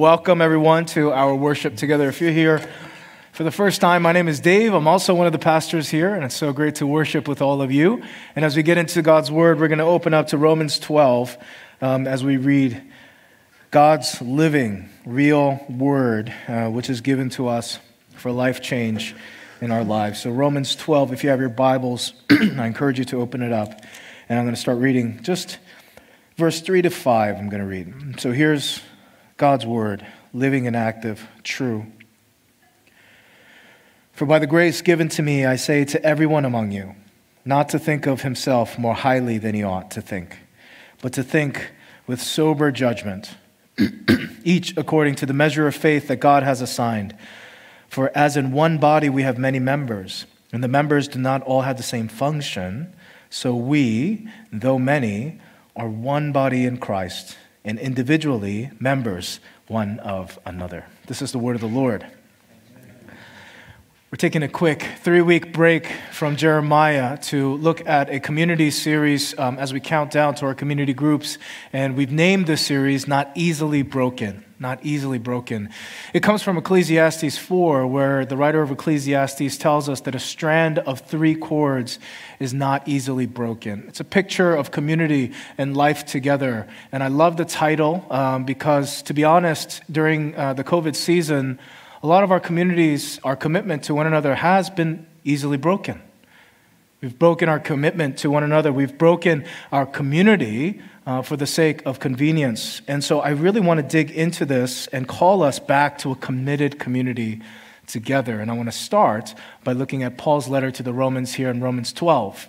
Welcome, everyone, to our worship together. If you're here for the first time, my name is Dave. I'm also one of the pastors here, and it's so great to worship with all of you. And as we get into God's Word, we're going to open up to Romans 12 as we read God's living, real Word, which is given to us for life change in our lives. So Romans 12, if you have your Bibles, I encourage you to open it up. And I'm going to start reading just verse 3 to 5 I'm going to read. So here's God's Word, living and active, true. For by the grace given to me, I say to everyone among you, not to think of himself more highly than he ought to think, but to think with sober judgment, each according to the measure of faith that God has assigned. For as in one body we have many members, and the members do not all have the same function, so we, though many, are one body in Christ, and individually members one of another. This is the word of the Lord. We're taking a quick 3-week break from Jeremiah to look at a community series as we count down to our community groups. And we've named this series, Not Easily Broken. Not easily broken. It comes from Ecclesiastes 4, where the writer of Ecclesiastes tells us that a strand of 3 cords is not easily broken. It's a picture of community and life together. And I love the title because, to be honest, during the COVID season, a lot of our communities, our commitment to one another has been easily broken. We've broken our commitment to one another. We've broken our community for the sake of convenience. And so I really want to dig into this and call us back to a committed community together. And I want to start by looking at Paul's letter to the Romans here in Romans 12.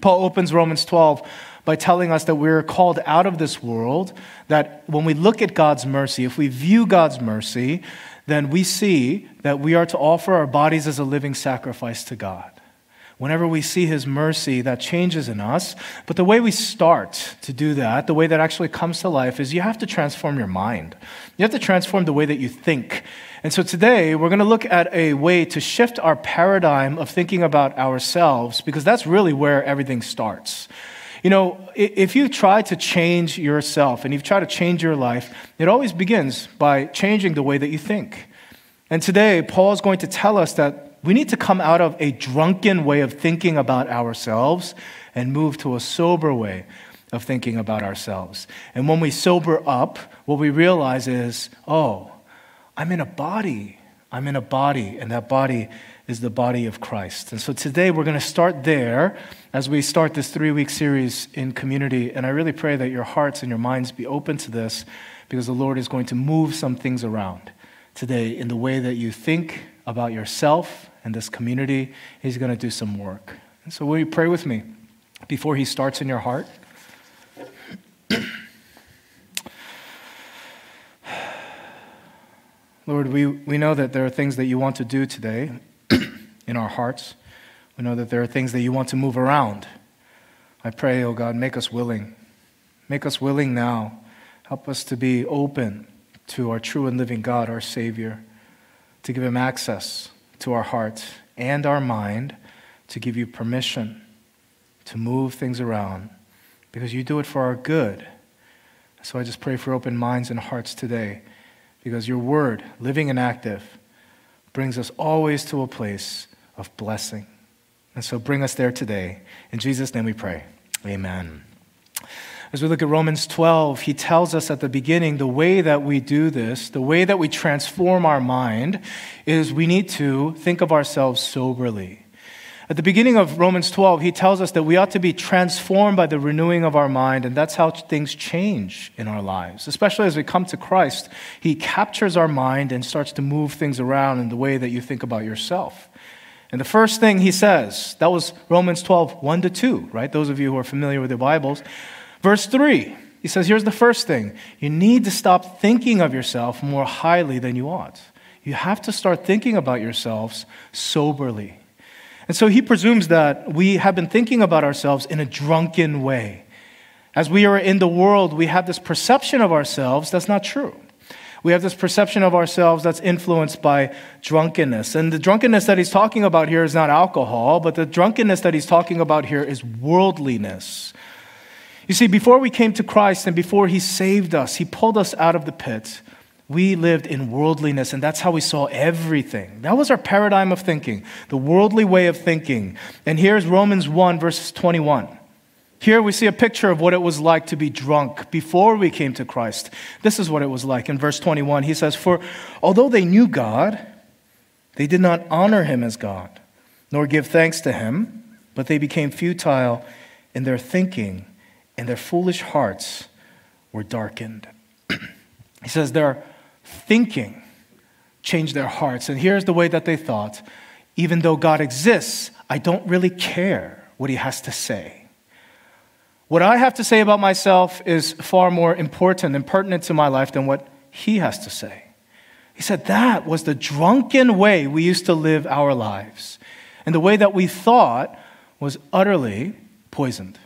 Paul opens Romans 12 by telling us that we're called out of this world, that when we look at God's mercy, if we view God's mercy, then we see that we are to offer our bodies as a living sacrifice to God. Whenever we see his mercy, that changes in us. But the way we start to do that, the way that actually comes to life, is you have to transform your mind. You have to transform the way that you think. And so today, we're going to look at a way to shift our paradigm of thinking about ourselves, because that's really where everything starts. You know, if you try to change yourself and you've tried to change your life, it always begins by changing the way that you think. And today, Paul is going to tell us that we need to come out of a drunken way of thinking about ourselves and move to a sober way of thinking about ourselves. And when we sober up, what we realize is, oh, I'm in a body. I'm in a body, and that body is the body of Christ. And so today we're going to start there as we start this 3-week series in community. And I really pray that your hearts and your minds be open to this, because the Lord is going to move some things around today in the way that you think about yourself and this community. He's going to do some work. And so will you pray with me before he starts in your heart? Lord, we know that there are things that you want to do today in our hearts. We know that there are things that you want to move around. I pray, oh God, make us willing. Make us willing now. Help us to be open to our true and living God, our Savior, to give him access to our heart and our mind, to give you permission to move things around, because you do it for our good. So I just pray for open minds and hearts today, because your word, living and active, brings us always to a place of blessing. And so bring us there today. In Jesus' name we pray. Amen. As we look at Romans 12, he tells us at the beginning, the way that we do this, the way that we transform our mind, is we need to think of ourselves soberly. At the beginning of Romans 12, he tells us that we ought to be transformed by the renewing of our mind, and that's how things change in our lives. Especially as we come to Christ, he captures our mind and starts to move things around in the way that you think about yourself. And the first thing he says, that was Romans 12, 1 to 2, right? Those of you who are familiar with your Bibles. Verse 3, he says, here's the first thing. You need to stop thinking of yourself more highly than you ought. You have to start thinking about yourselves soberly. And so he presumes that we have been thinking about ourselves in a drunken way. As we are in the world, we have this perception of ourselves that's not true. We have this perception of ourselves that's influenced by drunkenness. And the drunkenness that he's talking about here is not alcohol, but the drunkenness that he's talking about here is worldliness. You see, before we came to Christ and before he saved us, he pulled us out of the pit. we lived in worldliness, and that's how we saw everything. That was our paradigm of thinking, the worldly way of thinking. And here's Romans 1, verse 21. Here we see a picture of what it was like to be drunk before we came to Christ. This is what it was like. In verse 21, he says, "For although they knew God, they did not honor him as God, nor give thanks to him, but they became futile in their thinking, and their foolish hearts were darkened." He says their thinking changed their hearts. And here's the way that they thought: even though God exists, I don't really care what he has to say. What I have to say about myself is far more important and pertinent to my life than what he has to say. He said that was the drunken way we used to live our lives. And the way that we thought was utterly poisoned.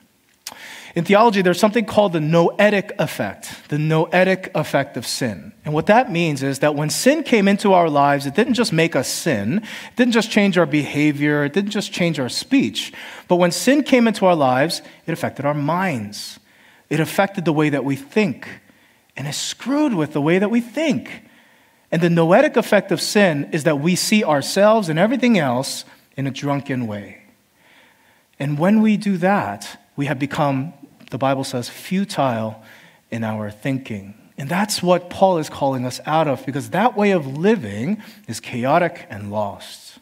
In theology, there's something called the noetic effect of sin. And what that means is that when sin came into our lives, it didn't just make us sin, it didn't just change our behavior, it didn't just change our speech, but when sin came into our lives, it affected our minds. It affected the way that we think, and it screwed with the way that we think. And the noetic effect of sin is that we see ourselves and everything else in a drunken way. And when we do that, we have become, the Bible says, futile in our thinking. And that's what Paul is calling us out of, because that way of living is chaotic and lost.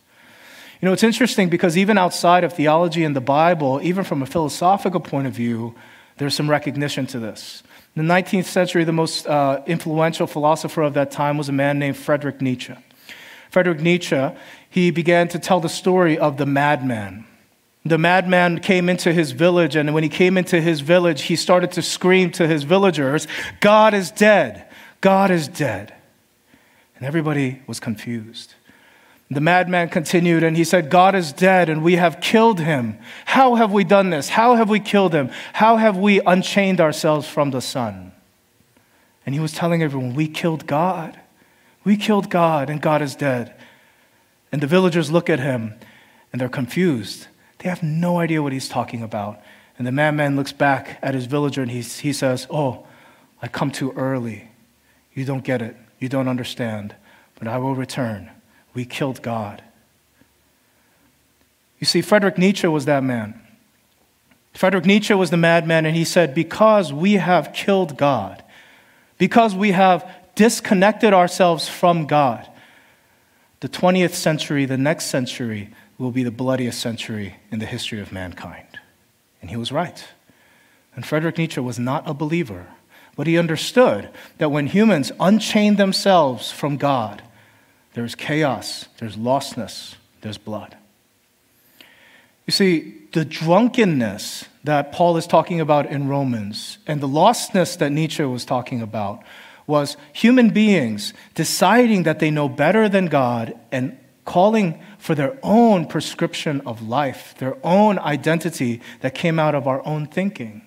You know, it's interesting because even outside of theology and the Bible, even from a philosophical point of view, there's some recognition to this. In the 19th century, the most influential philosopher of that time was a man named Friedrich Nietzsche. Friedrich Nietzsche, he began to tell the story of the madman. The madman came into his village, and when he came into his village, he started to scream to his villagers, "God is dead! God is dead!" And everybody was confused. The madman continued, and he said, "God is dead, and we have killed him. How have we done this? How have we killed him? How have we unchained ourselves from the sun?" And he was telling everyone, "We killed God. We killed God, and God is dead." And the villagers look at him, and they're confused. They have no idea what he's talking about. And the madman looks back at his villager and he says, "Oh, I come too early. You don't get it. You don't understand. But I will return. We killed God." You see, Friedrich Nietzsche was that man. Friedrich Nietzsche was the madman, and he said, because we have killed God, because we have disconnected ourselves from God, the 20th century, the next century, will be the bloodiest century in the history of mankind. And he was right. And Friedrich Nietzsche was not a believer, but he understood that when humans unchain themselves from God, there's chaos, there's lostness, there's blood. You see, the drunkenness that Paul is talking about in Romans and the lostness that Nietzsche was talking about was human beings deciding that they know better than God and calling for their own prescription of life, their own identity that came out of our own thinking.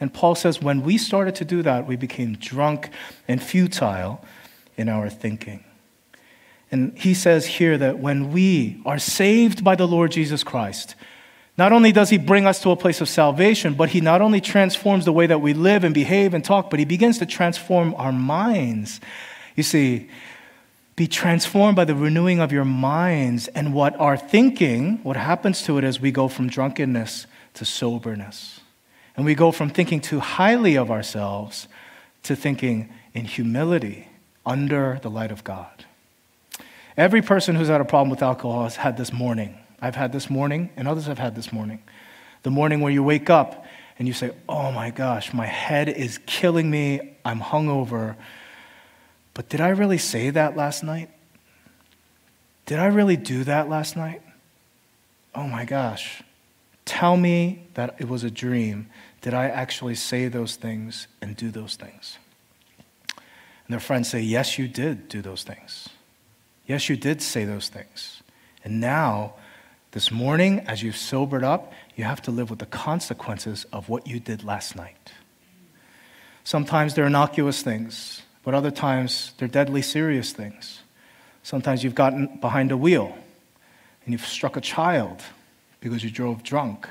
And Paul says, when we started to do that, we became drunk and futile in our thinking. And he says here that when we are saved by the Lord Jesus Christ, not only does he bring us to a place of salvation, but he not only transforms the way that we live and behave and talk, but he begins to transform our minds. You see, be transformed by the renewing of your minds, and what our thinking, what happens to it is we go from drunkenness to soberness. And we go from thinking too highly of ourselves to thinking in humility under the light of God. Every person who's had a problem with alcohol has had this morning. I've had this morning, and others have had this morning. The morning where you wake up and you say, "Oh my gosh, my head is killing me, I'm hungover. But did I really say that last night? Did I really do that last night? Oh my gosh. Tell me that it was a dream. Did I actually say those things and do those things?" And their friends say, "Yes, you did do those things. Yes, you did say those things." And now, this morning, as you've sobered up, you have to live with the consequences of what you did last night. Sometimes they're innocuous things. But other times, they're deadly serious things. Sometimes you've gotten behind a wheel and you've struck a child because you drove drunk.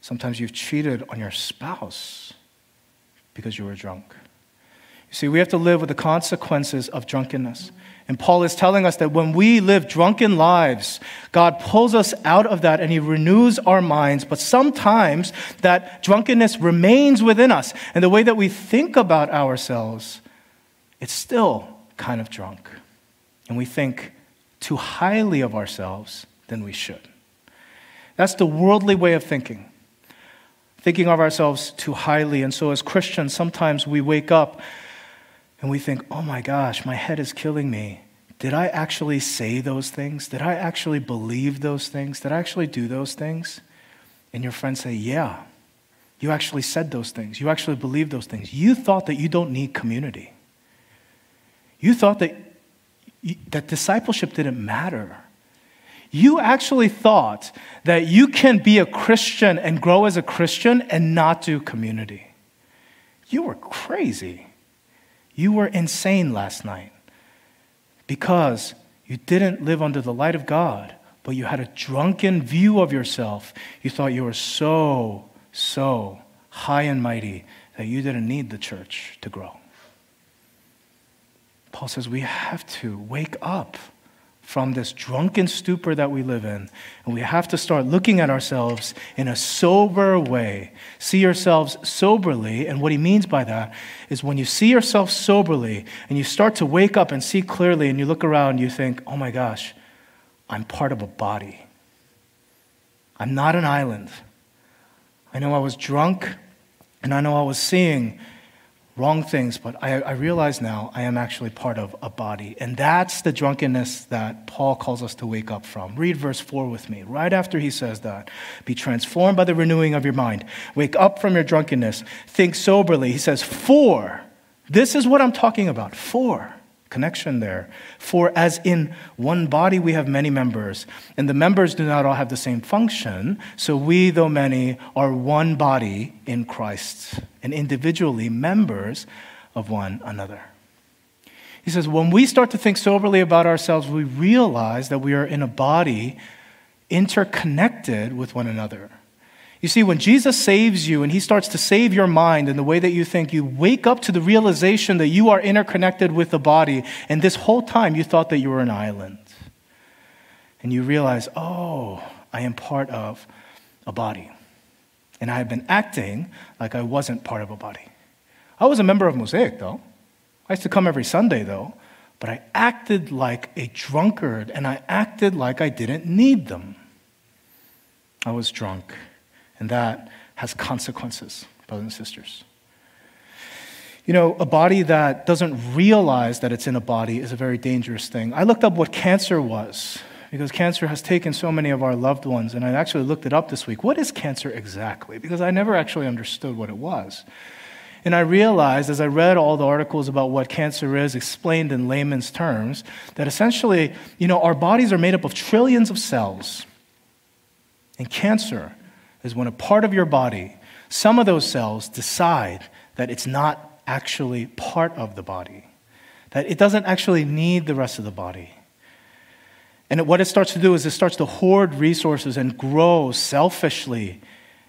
Sometimes you've cheated on your spouse because you were drunk. You See, we have to live with the consequences of drunkenness. And Paul is telling us that when we live drunken lives, God pulls us out of that and he renews our minds. But sometimes that drunkenness remains within us. And the way that we think about ourselves, it's still kind of drunk. And we think too highly of ourselves than we should. That's the worldly way of thinking of ourselves too highly. And so as Christians, sometimes we wake up and we think, oh my gosh, my head is killing me. Did I actually say those things? Did I actually believe those things? Did I actually do those things? And your friends say, yeah, you actually said those things. You actually believed those things. You thought that you don't need community. You thought that discipleship didn't matter. You actually thought that you can be a Christian and grow as a Christian and not do community. You were crazy. You were insane last night because you didn't live under the light of God, but you had a drunken view of yourself. You thought you were so high and mighty that you didn't need the church to grow. Paul says we have to wake up from this drunken stupor that we live in, and we have to start looking at ourselves in a sober way. See yourselves soberly, and what he means by that is when you see yourself soberly and you start to wake up and see clearly and you look around, you think, oh my gosh, I'm part of a body. I'm not an island. I know I was drunk and I know I was seeing wrong things, but I realize now I am actually part of a body. And that's the drunkenness that Paul calls us to wake up from. Read verse 4 with me, right after he says that. Be transformed by the renewing of your mind. Wake up from your drunkenness. Think soberly. He says, for, this is what I'm talking about, for, connection there. For as in one body we have many members, and the members do not all have the same function, so we, though many, are one body in Christ, and individually members of one another. He says, when we start to think soberly about ourselves, we realize that we are in a body interconnected with one another. You see, when Jesus saves you and he starts to save your mind in the way that you think, you wake up to the realization that you are interconnected with the body. And this whole time you thought that you were an island. And you realize, oh, I am part of a body. And I have been acting like I wasn't part of a body. I was a member of Mosaic, though. I used to come every Sunday, though. But I acted like a drunkard, and I acted like I didn't need them. I was drunk. And that has consequences, brothers and sisters. You know, a body that doesn't realize that it's in a body is a very dangerous thing. I looked up what cancer was, because cancer has taken so many of our loved ones, and I actually looked it up this week. What is cancer exactly? Because I never actually understood what it was. And I realized, as I read all the articles about what cancer is, explained in layman's terms, that essentially, you know, our bodies are made up of trillions of cells. And cancer is when a part of your body, some of those cells decide that it's not actually part of the body, that it doesn't actually need the rest of the body. And what it starts to do is it starts to hoard resources and grow selfishly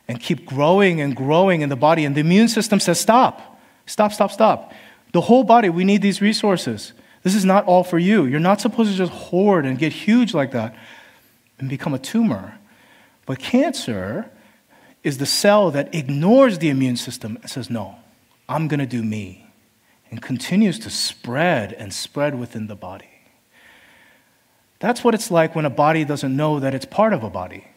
and keep growing and growing in the body. And the immune system says, stop. The whole body, we need these resources. This is not all for you. You're not supposed to just hoard and get huge like that and become a tumor. But cancer is the cell that ignores the immune system and says, no, I'm going to do me, and continues to spread within the body. That's what it's like when a body doesn't know that it's part of a body.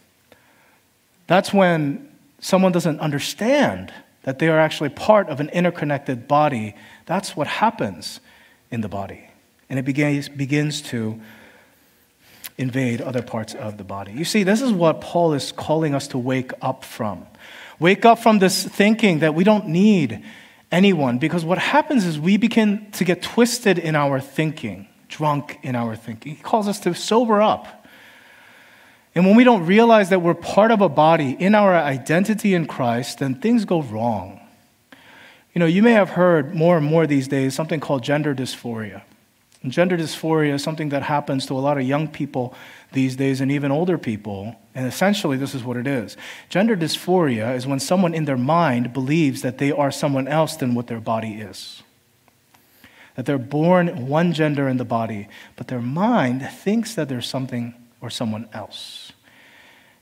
That's when someone doesn't understand that they are actually part of an interconnected body. That's what happens in the body, and it begins to invade other parts of the body. You see, this is what Paul is calling us to wake up from. Wake up from this thinking that we don't need anyone, because what happens is we begin to get twisted in our thinking, drunk in our thinking. He calls us to sober up. And when we don't realize that we're part of a body in our identity in Christ, then things go wrong. You know, you may have heard more and more these days something called gender dysphoria. And gender dysphoria is something that happens to a lot of young people these days and even older people. And essentially, this is what it is. Gender dysphoria is when someone in their mind believes that they are someone else than what their body is. that they're born one gender in the body, but their mind thinks that there's something or someone else.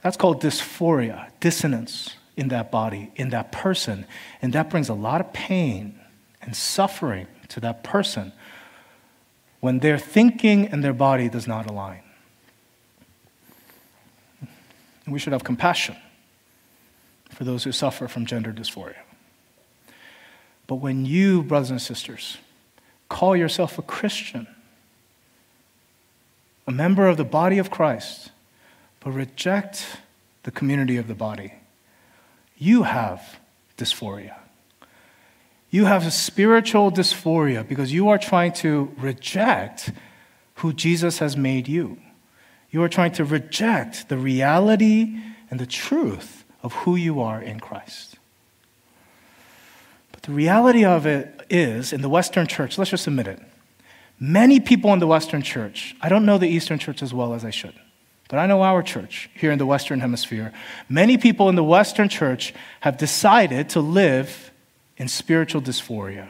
That's called dysphoria, dissonance in that body, in that person, and that brings a lot of pain and suffering to that person when their thinking and their body does not align. And we should have compassion for those who suffer from gender dysphoria. But when you, brothers and sisters, call yourself a Christian, a member of the body of Christ, but reject the community of the body, you have dysphoria. You have a spiritual dysphoria because you are trying to reject who Jesus has made you. You are trying to reject the reality and the truth of who you are in Christ. But the reality of it is, in the Western church, let's just admit it, many people in the Western church, I don't know the Eastern church as well as I should, but I know our church here in the Western Hemisphere. Many people in the Western church have decided to live in spiritual dysphoria.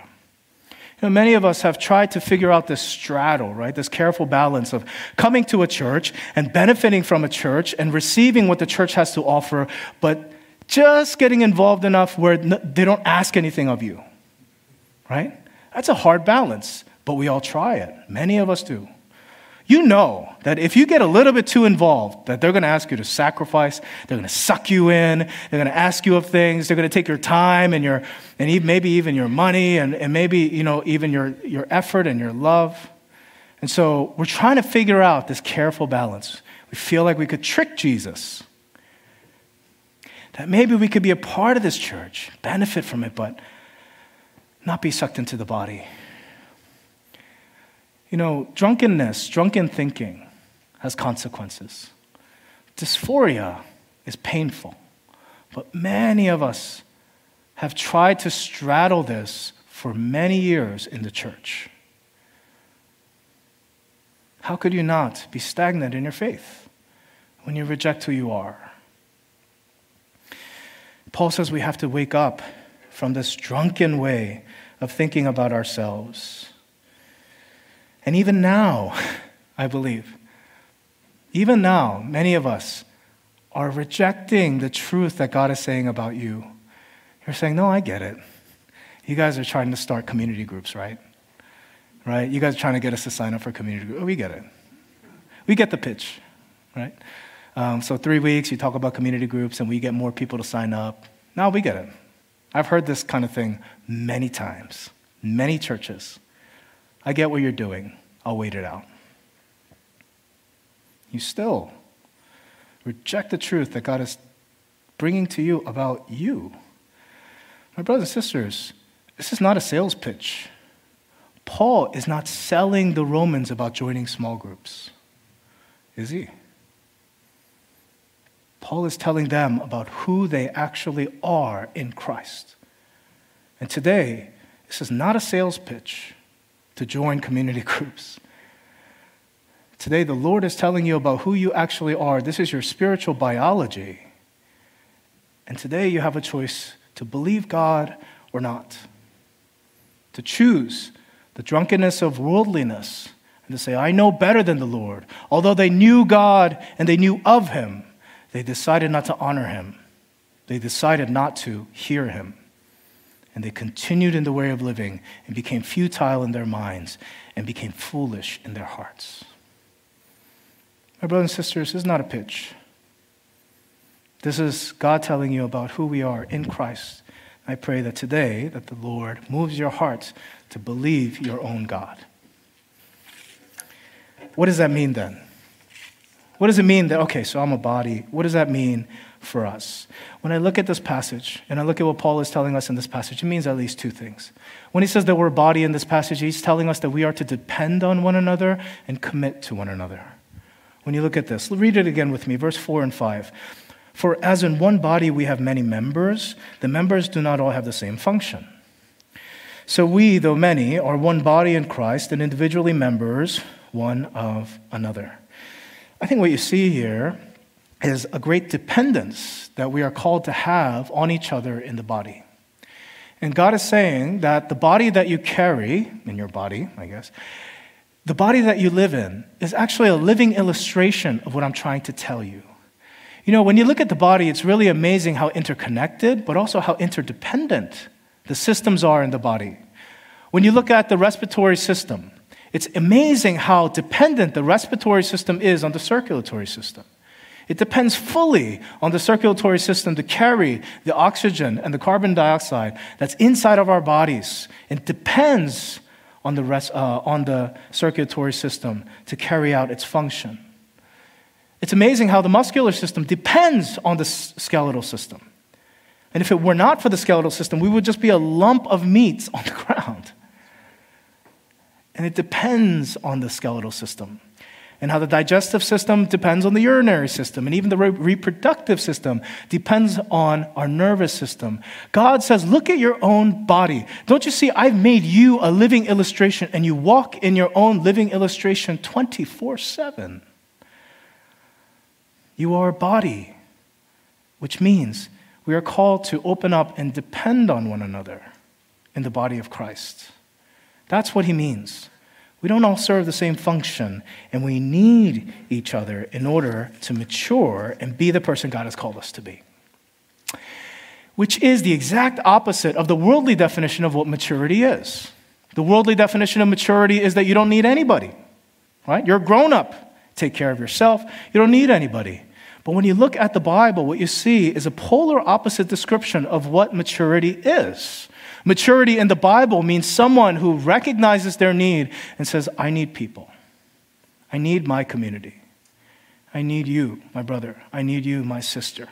You know, many of us have tried to figure out this straddle, right? This careful balance of coming to a church and benefiting from a church and receiving what the church has to offer, but just getting involved enough where they don't ask anything of you, right? That's a hard balance, but we all try it. Many of us do. You know that if you get a little bit too involved, that they're going to ask you to sacrifice, they're going to suck you in, they're going to ask you of things, they're going to take your time and maybe even your money and maybe, you know, even your effort and your love. And so we're trying to figure out this careful balance. We feel like we could trick Jesus, that maybe we could be a part of this church, benefit from it, but not be sucked into the body. You know, drunkenness, drunken thinking has consequences. Dysphoria is painful, but many of us have tried to straddle this for many years in the church. How could you not be stagnant in your faith when you reject who you are? Paul says we have to wake up from this drunken way of thinking about ourselves. And even now, I believe, even now, many of us are rejecting the truth that God is saying about you. You're saying, no, I get it. You guys are trying to start community groups, right? Right? You guys are trying to get us to sign up for community groups. We get it. We get the pitch, right? So 3 weeks, you talk about community groups, and we get more people to sign up. Now we get it. I've heard this kind of thing many times, many churches. I get what you're doing. I'll wait it out. You still reject the truth that God is bringing to you about you. My brothers and sisters, this is not a sales pitch. Paul is not selling the Romans about joining small groups, is he? Paul is telling them about who they actually are in Christ. And today, this is not a sales pitch to join community groups. Today, the Lord is telling you about who you actually are. This is your spiritual biology. And today, you have a choice to believe God or not, to choose the drunkenness of worldliness and to say, I know better than the Lord. Although they knew God and they knew of him, they decided not to honor him. They decided not to hear him. And they continued in the way of living and became futile in their minds and became foolish in their hearts. My brothers and sisters, this is not a pitch. This is God telling you about who we are in Christ. I pray that today that the Lord moves your heart to believe your own God. What does that mean then? What does it mean that, okay, so I'm a body. What does that mean for us? When I look at this passage, and I look at what Paul is telling us in this passage, it means at least two things. When he says that we're a body in this passage, he's telling us that we are to depend on one another and commit to one another. When you look at this, read it again with me, verse 4 and 5. For as in one body we have many members, the members do not all have the same function. So we, though many, are one body in Christ and individually members one of another. I think what you see here is a great dependence that we are called to have on each other in the body. And God is saying that the body that you carry, in your body, I guess, the body that you live in is actually a living illustration of what I'm trying to tell you. You know, when you look at the body, it's really amazing how interconnected, but also how interdependent the systems are in the body. When you look at the respiratory system, it's amazing how dependent the respiratory system is on the circulatory system. It depends fully on the circulatory system to carry the oxygen and the carbon dioxide that's inside of our bodies. It depends on the circulatory system to carry out its function. It's amazing how the muscular system depends on the skeletal system. And if it were not for the skeletal system, we would just be a lump of meat on the ground. And it depends on the skeletal system, and how the digestive system depends on the urinary system, and even the reproductive system depends on our nervous system. God says, look at your own body. Don't you see, I've made you a living illustration, and you walk in your own living illustration 24/7. You are a body, which means we are called to open up and depend on one another in the body of Christ. That's what he means. We don't all serve the same function, and we need each other in order to mature and be the person God has called us to be, which is the exact opposite of the worldly definition of what maturity is. The worldly definition of maturity is that you don't need anybody, right? You're grown up. Take care of yourself. You don't need anybody. But when you look at the Bible, what you see is a polar opposite description of what maturity is. Maturity in the Bible means someone who recognizes their need and says, I need people. I need my community. I need you, my brother. I need you, my sister.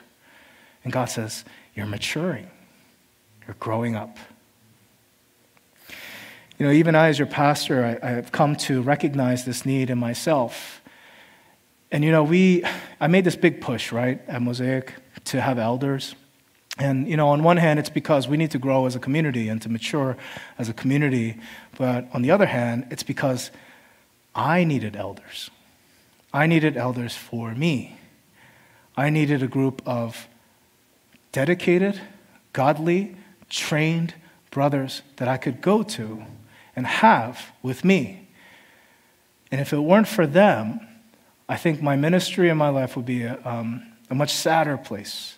And God says, you're maturing. You're growing up. You know, even I, as your pastor, I have come to recognize this need in myself. And you know, I made this big push, right, at Mosaic to have elders. And, you know, on one hand, it's because we need to grow as a community and to mature as a community. But on the other hand, it's because I needed elders. I needed elders for me. I needed a group of dedicated, godly, trained brothers that I could go to and have with me. And if it weren't for them, I think my ministry and my life would be a much sadder place.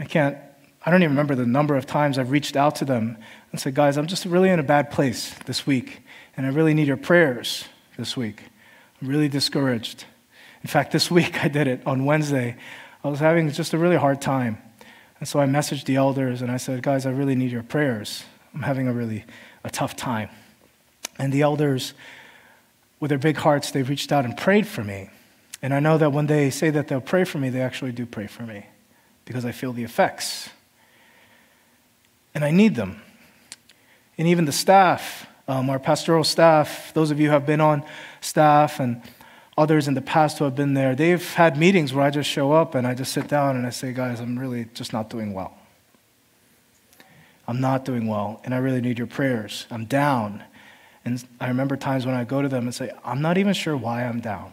I don't even remember the number of times I've reached out to them and said, guys, I'm just really in a bad place this week, and I really need your prayers this week. I'm really discouraged. In fact, this week I did it on Wednesday. I was having just a really hard time. And so I messaged the elders and I said, guys, I really need your prayers. I'm having a really tough time. And the elders, with their big hearts, they reached out and prayed for me. And I know that when they say that they'll pray for me, they actually do pray for me because I feel the effects. And I need them. And even the staff, our pastoral staff, those of you who have been on staff and others in the past who have been there, they've had meetings where I just show up and I just sit down and I say, guys, I'm really just not doing well. I'm not doing well, and I really need your prayers. I'm down. And I remember times when I go to them and say, I'm not even sure why I'm down.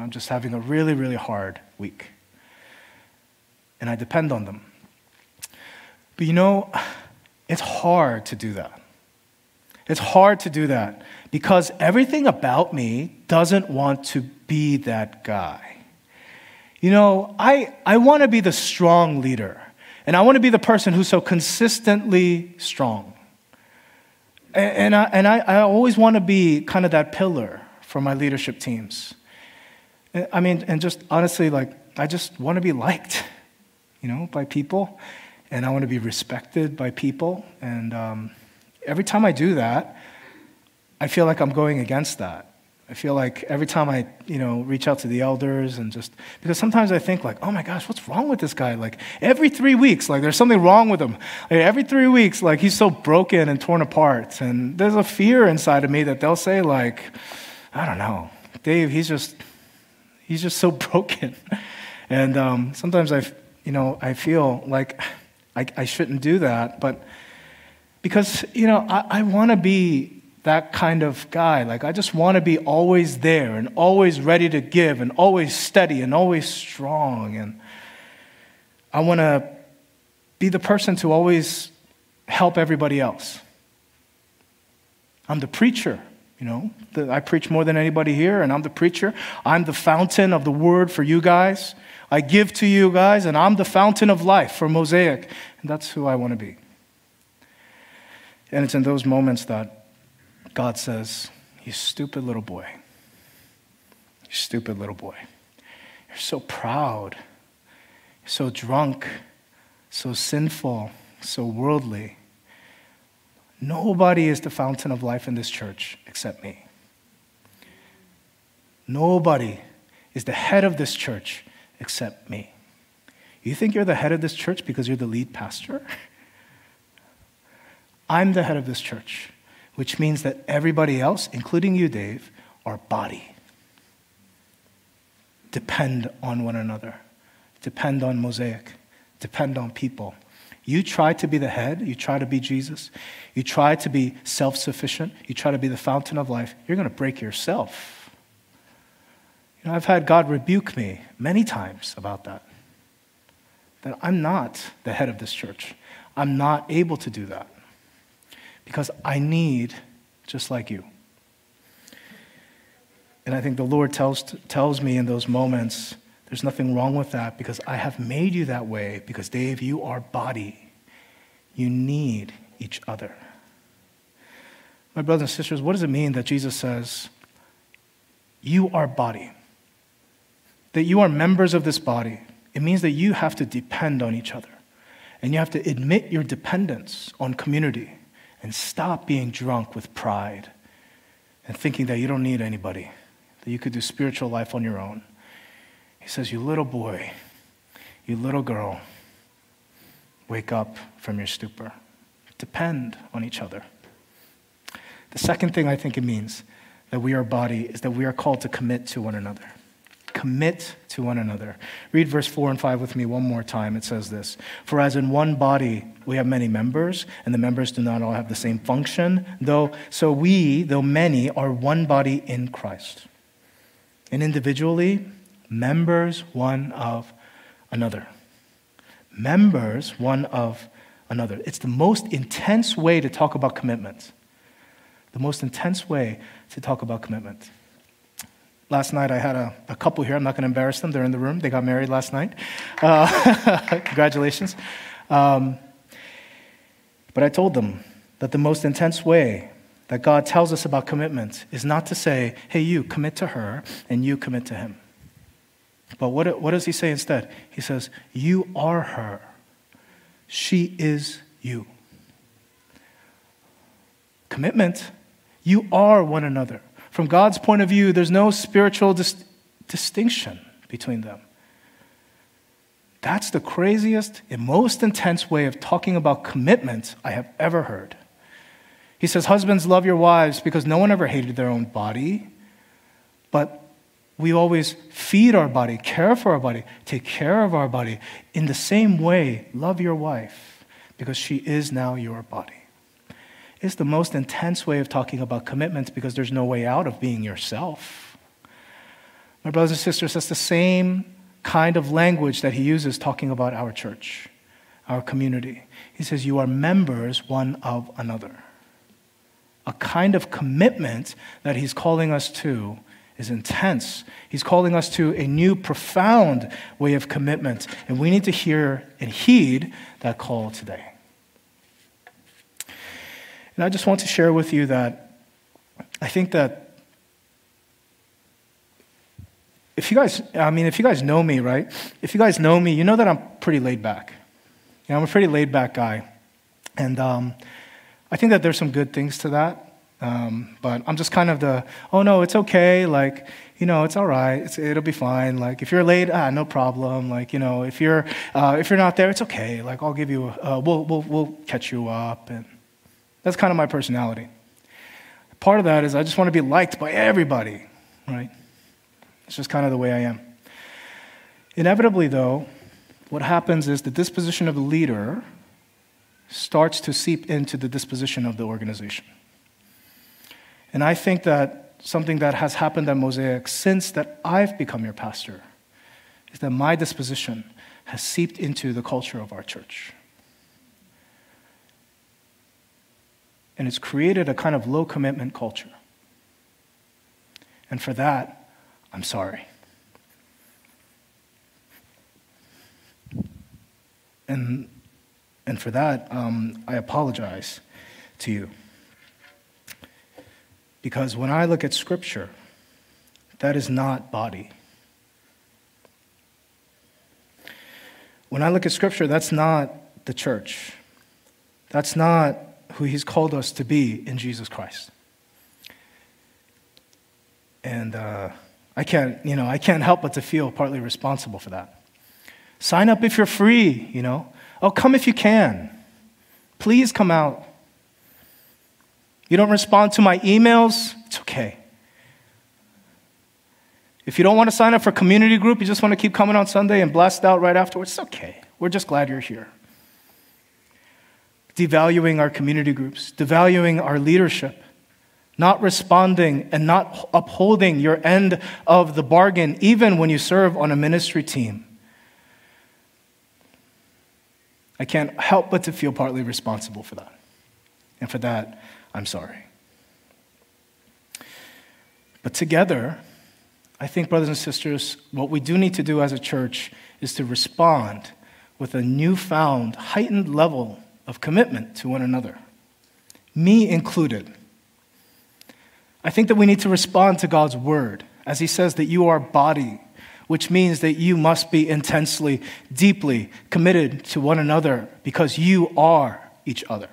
I'm just having a really, really hard week. And I depend on them. But you know, it's hard to do that. It's hard to do that because everything about me doesn't want to be that guy. You know, I want to be the strong leader, and I want to be the person who's so consistently strong. And I always want to be kind of that pillar for my leadership teams. I mean, and just honestly, like, I just want to be liked, you know, by people. And I want to be respected by people. And every time I do that, I feel like I'm going against that. I feel like every time I, you know, reach out to the elders and just, because sometimes I think like, oh my gosh, what's wrong with this guy? Like every 3 weeks, like there's something wrong with him. Like, every 3 weeks, like he's so broken and torn apart. And there's a fear inside of me that they'll say like, I don't know, Dave, he's just so broken. And sometimes I feel like I shouldn't do that, but because, you know, I want to be that kind of guy. Like, I just want to be always there and always ready to give and always steady and always strong. And I want to be the person to always help everybody else. I'm the preacher, you know. I preach more than anybody here, and I'm the preacher. I'm the fountain of the word for you guys. I give to you guys, and I'm the fountain of life for Mosaic. And that's who I want to be. And it's in those moments that God says, you stupid little boy. You stupid little boy. You're so proud, so drunk, so sinful, so worldly. Nobody is the fountain of life in this church except me. Nobody is the head of this church except me. You think you're the head of this church because you're the lead pastor? I'm the head of this church, which means that everybody else, including you, Dave, are body. Depend on one another. Depend on Mosaic. Depend on people. You try to be the head. You try to be Jesus. You try to be self-sufficient. You try to be the fountain of life. You're going to break yourself. You know, I've had God rebuke me many times about that I'm not the head of this church. I'm not able to do that because I need just like you. And I think the Lord tells me in those moments, there's nothing wrong with that because I have made you that way because, Dave, you are body. You need each other. My brothers and sisters, what does it mean that Jesus says, you are body, that you are members of this body? It means that you have to depend on each other and you have to admit your dependence on community and stop being drunk with pride and thinking that you don't need anybody, that you could do spiritual life on your own. He says, you little boy, you little girl, wake up from your stupor. Depend on each other. The second thing I think it means that we are body is that we are called to commit to one another. Commit to one another. Read verse 4 and 5 with me one more time. It says this, for as in one body we have many members, and the members do not all have the same function, so we, though many, are one body in Christ. And individually, members one of another. Members one of another. It's the most intense way to talk about commitment. The most intense way to talk about commitment. Last night I had a couple here. I'm not going to embarrass them. They're in the room. They got married last night. Congratulations. But I told them that the most intense way that God tells us about commitment is not to say, hey, you commit to her and you commit to him. But what does he say instead? He says, you are her. She is you. Commitment. You are one another. From God's point of view, there's no spiritual distinction between them. That's the craziest and most intense way of talking about commitment I have ever heard. He says, husbands, love your wives because no one ever hated their own body, but we always feed our body, care for our body, take care of our body. In the same way, love your wife because she is now your body. It's the most intense way of talking about commitment because there's no way out of being yourself. My brothers and sisters, that's the same kind of language that he uses talking about our church, our community. He says, you are members one of another. A kind of commitment that he's calling us to is intense. He's calling us to a new, profound way of commitment, and we need to hear and heed that call today. And I just want to share with you that I think that if you guys know me, right? If you guys know me, you know that I'm pretty laid back. You know, I'm a pretty laid back guy. And I think that there's some good things to that. But I'm just kind of oh no, it's okay, like, you know, it's all right, it'll be fine, like, if you're late, no problem, like, you know, if you're not there, it's okay, like, I'll give you, we'll catch you up, and that's kind of my personality. Part of that is I just want to be liked by everybody, right? It's just kind of the way I am. Inevitably, though, what happens is the disposition of the leader starts to seep into the disposition of the organization. And I think that something that has happened at Mosaic since that I've become your pastor is that my disposition has seeped into the culture of our church. And it's created a kind of low commitment culture. And for that, I'm sorry. And for that, I apologize to you. Because when I look at Scripture, that is not body. When I look at Scripture, that's not the church. That's not who he's called us to be in Jesus Christ. And I can't help but to feel partly responsible for that. Sign up if you're free, you know. Oh, come if you can. Please come out. You don't respond to my emails, it's okay. If you don't want to sign up for community group, you just want to keep coming on Sunday and blast out right afterwards, it's okay. We're just glad you're here. Devaluing our community groups, devaluing our leadership, not responding and not upholding your end of the bargain, even when you serve on a ministry team. I can't help but to feel partly responsible for that. And for that, I'm sorry. But together, I think, brothers and sisters, what we do need to do as a church is to respond with a newfound, heightened level of commitment to one another, me included. I think that we need to respond to God's word as he says that you are body, which means that you must be intensely, deeply committed to one another because you are each other.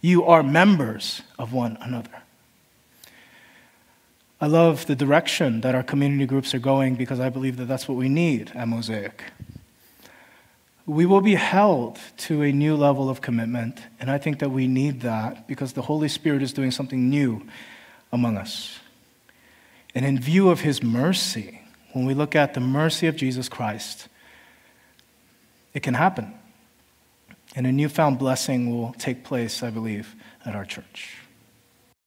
You are members of one another. I love the direction that our community groups are going because I believe that that's what we need at Mosaic. We will be held to a new level of commitment, and I think that we need that because the Holy Spirit is doing something new among us. And in view of his mercy, when we look at the mercy of Jesus Christ, it can happen. And a newfound blessing will take place, I believe, at our church.